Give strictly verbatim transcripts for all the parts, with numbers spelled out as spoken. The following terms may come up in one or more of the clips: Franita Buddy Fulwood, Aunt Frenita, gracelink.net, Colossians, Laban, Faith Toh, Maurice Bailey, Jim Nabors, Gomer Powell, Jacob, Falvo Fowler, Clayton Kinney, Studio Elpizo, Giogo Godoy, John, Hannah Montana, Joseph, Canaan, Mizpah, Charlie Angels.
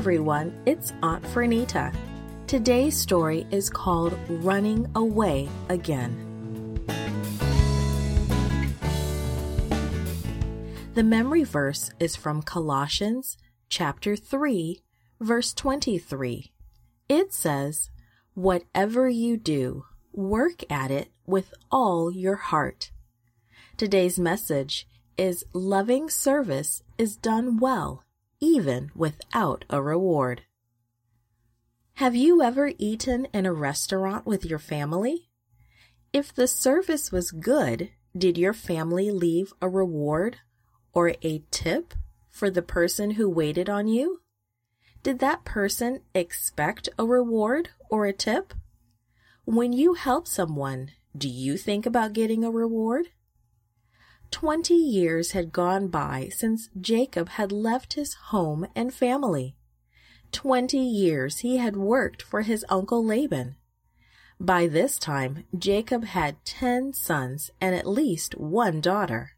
everyone, it's Aunt Frenita. Today's story is called Running Away Again. The memory verse is from Colossians chapter three, verse twenty-three. It says, "Whatever you do, work at it with all your heart." Today's message is loving service is done well, even without a reward. Have you ever eaten in a restaurant with your family? If the service was good, did your family leave a reward or a tip for the person who waited on you? Did that person expect a reward or a tip? When you help someone, do you think about getting a reward? Twenty years had gone by since Jacob had left his home and family. Twenty years he had worked for his uncle Laban. By this time, Jacob had ten sons and at least one daughter.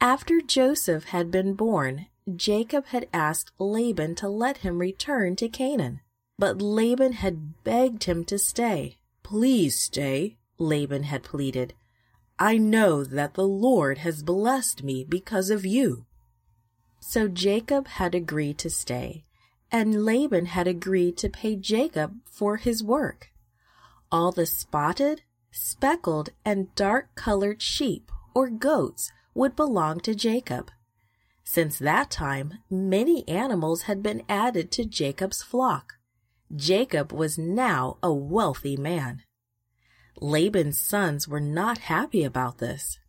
After Joseph had been born, Jacob had asked Laban to let him return to Canaan. But Laban had begged him to stay. "Please stay," Laban had pleaded. "I know that the Lord has blessed me because of you." So Jacob had agreed to stay, and Laban had agreed to pay Jacob for his work. All the spotted, speckled, and dark-colored sheep or goats would belong to Jacob. Since that time, many animals had been added to Jacob's flock. Jacob was now a wealthy man. Laban's sons were not happy about this.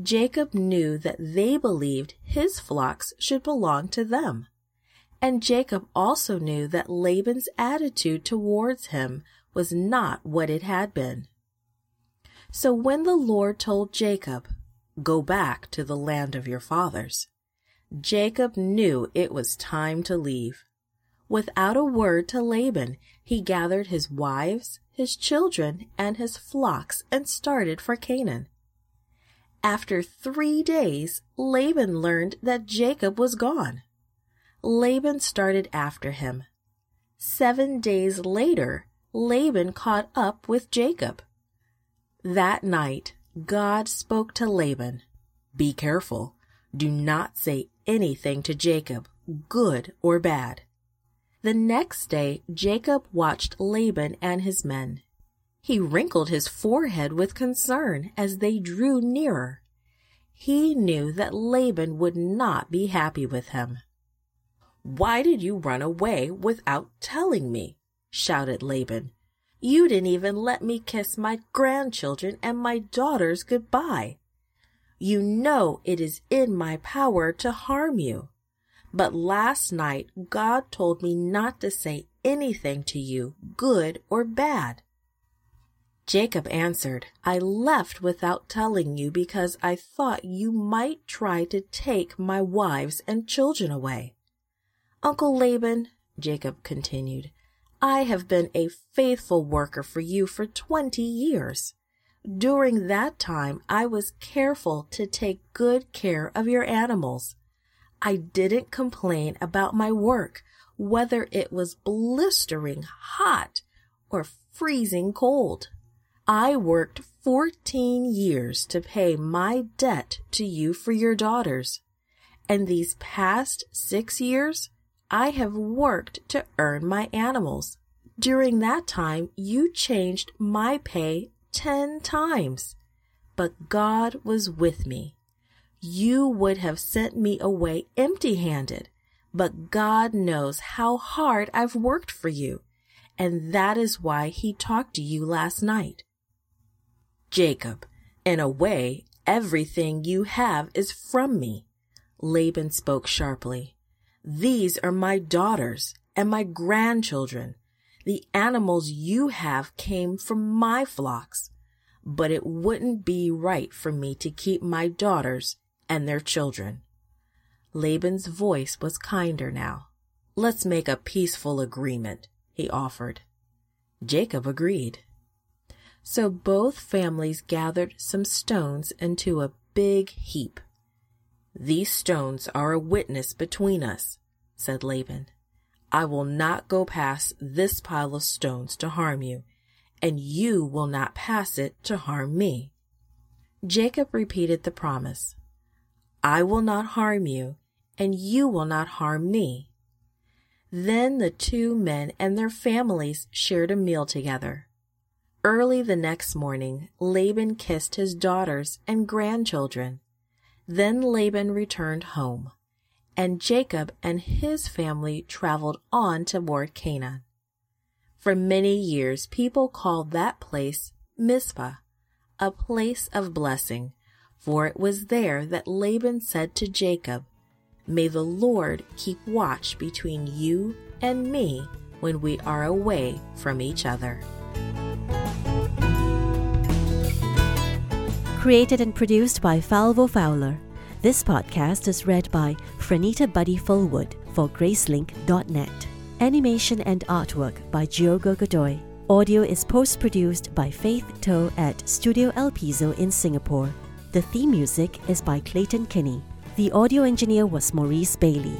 Jacob knew that they believed his flocks should belong to them. And Jacob also knew that Laban's attitude towards him was not what it had been. So when the Lord told Jacob, "Go back to the land of your fathers," Jacob knew it was time to leave. Without a word to Laban, he gathered his wives, his children, and his flocks, and started for Canaan. After three days, Laban learned that Jacob was gone. Laban started after him. Seven days later, Laban caught up with Jacob. That night, God spoke to Laban, "Be careful. Do not say anything to Jacob, good or bad." The next day, Jacob watched Laban and his men. He wrinkled his forehead with concern as they drew nearer. He knew that Laban would not be happy with him. "Why did you run away without telling me?" shouted Laban. "You didn't even let me kiss my grandchildren and my daughters goodbye. You know it is in my power to harm you. But last night God told me not to say anything to you, good or bad." Jacob answered, "I left without telling you because I thought you might try to take my wives and children away." "Uncle Laban," Jacob continued, "I have been a faithful worker for you for twenty years. During that time, I was careful to take good care of your animals. I didn't complain about my work, whether it was blistering hot or freezing cold. I worked fourteen years to pay my debt to you for your daughters, and these past six years, I have worked to earn my animals. During that time, you changed my pay ten times, but God was with me. You would have sent me away empty-handed, but God knows how hard I've worked for you, and that is why he talked to you last night." "Jacob, in a way, everything you have is from me," Laban spoke sharply. "These are my daughters and my grandchildren. The animals you have came from my flocks, but it wouldn't be right for me to keep my daughters and their children." Laban's voice was kinder now. "Let's make a peaceful agreement," he offered. Jacob agreed. So both families gathered some stones into a big heap. "These stones are a witness between us," said Laban. I will not go past this pile of stones to harm you, and you will not pass it to harm me. Jacob repeated the promise, I will not harm you, and you will not harm me. Then the two men and their families shared a meal together. Early the next morning, Laban kissed his daughters and grandchildren. Then Laban returned home, and Jacob and his family traveled on toward Canaan. For many years, people called that place Mizpah, a place of blessing, for it was there that Laban said to Jacob, May the Lord keep watch between you and me when we are away from each other. Created and produced by Falvo Fowler. This podcast is read by Franita Buddy Fulwood for gracelink dot net. Animation and artwork by Giogo Godoy. Audio is post-produced by Faith Toh at Studio Elpizo in Singapore. The theme music is by Clayton Kinney. The audio engineer was Maurice Bailey.